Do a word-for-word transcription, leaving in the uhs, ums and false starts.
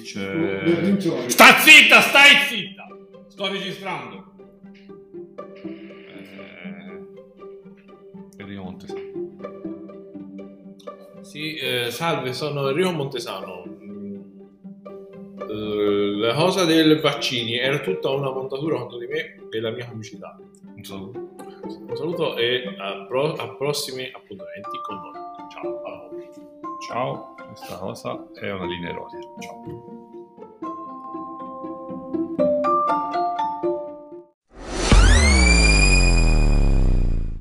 dice... Sta zitta, stai zitta! Sto registrando. Eh... Enrico Montesano. Sì, eh, salve, sono Enrico Montesano. Eh, la cosa del vaccini era tutta una montatura contro di me e la mia comicità. Un saluto. Un saluto e a, pro- a prossimi appuntamenti con noi. Ciao. Ciao, questa cosa è una linea erotica. Ciao.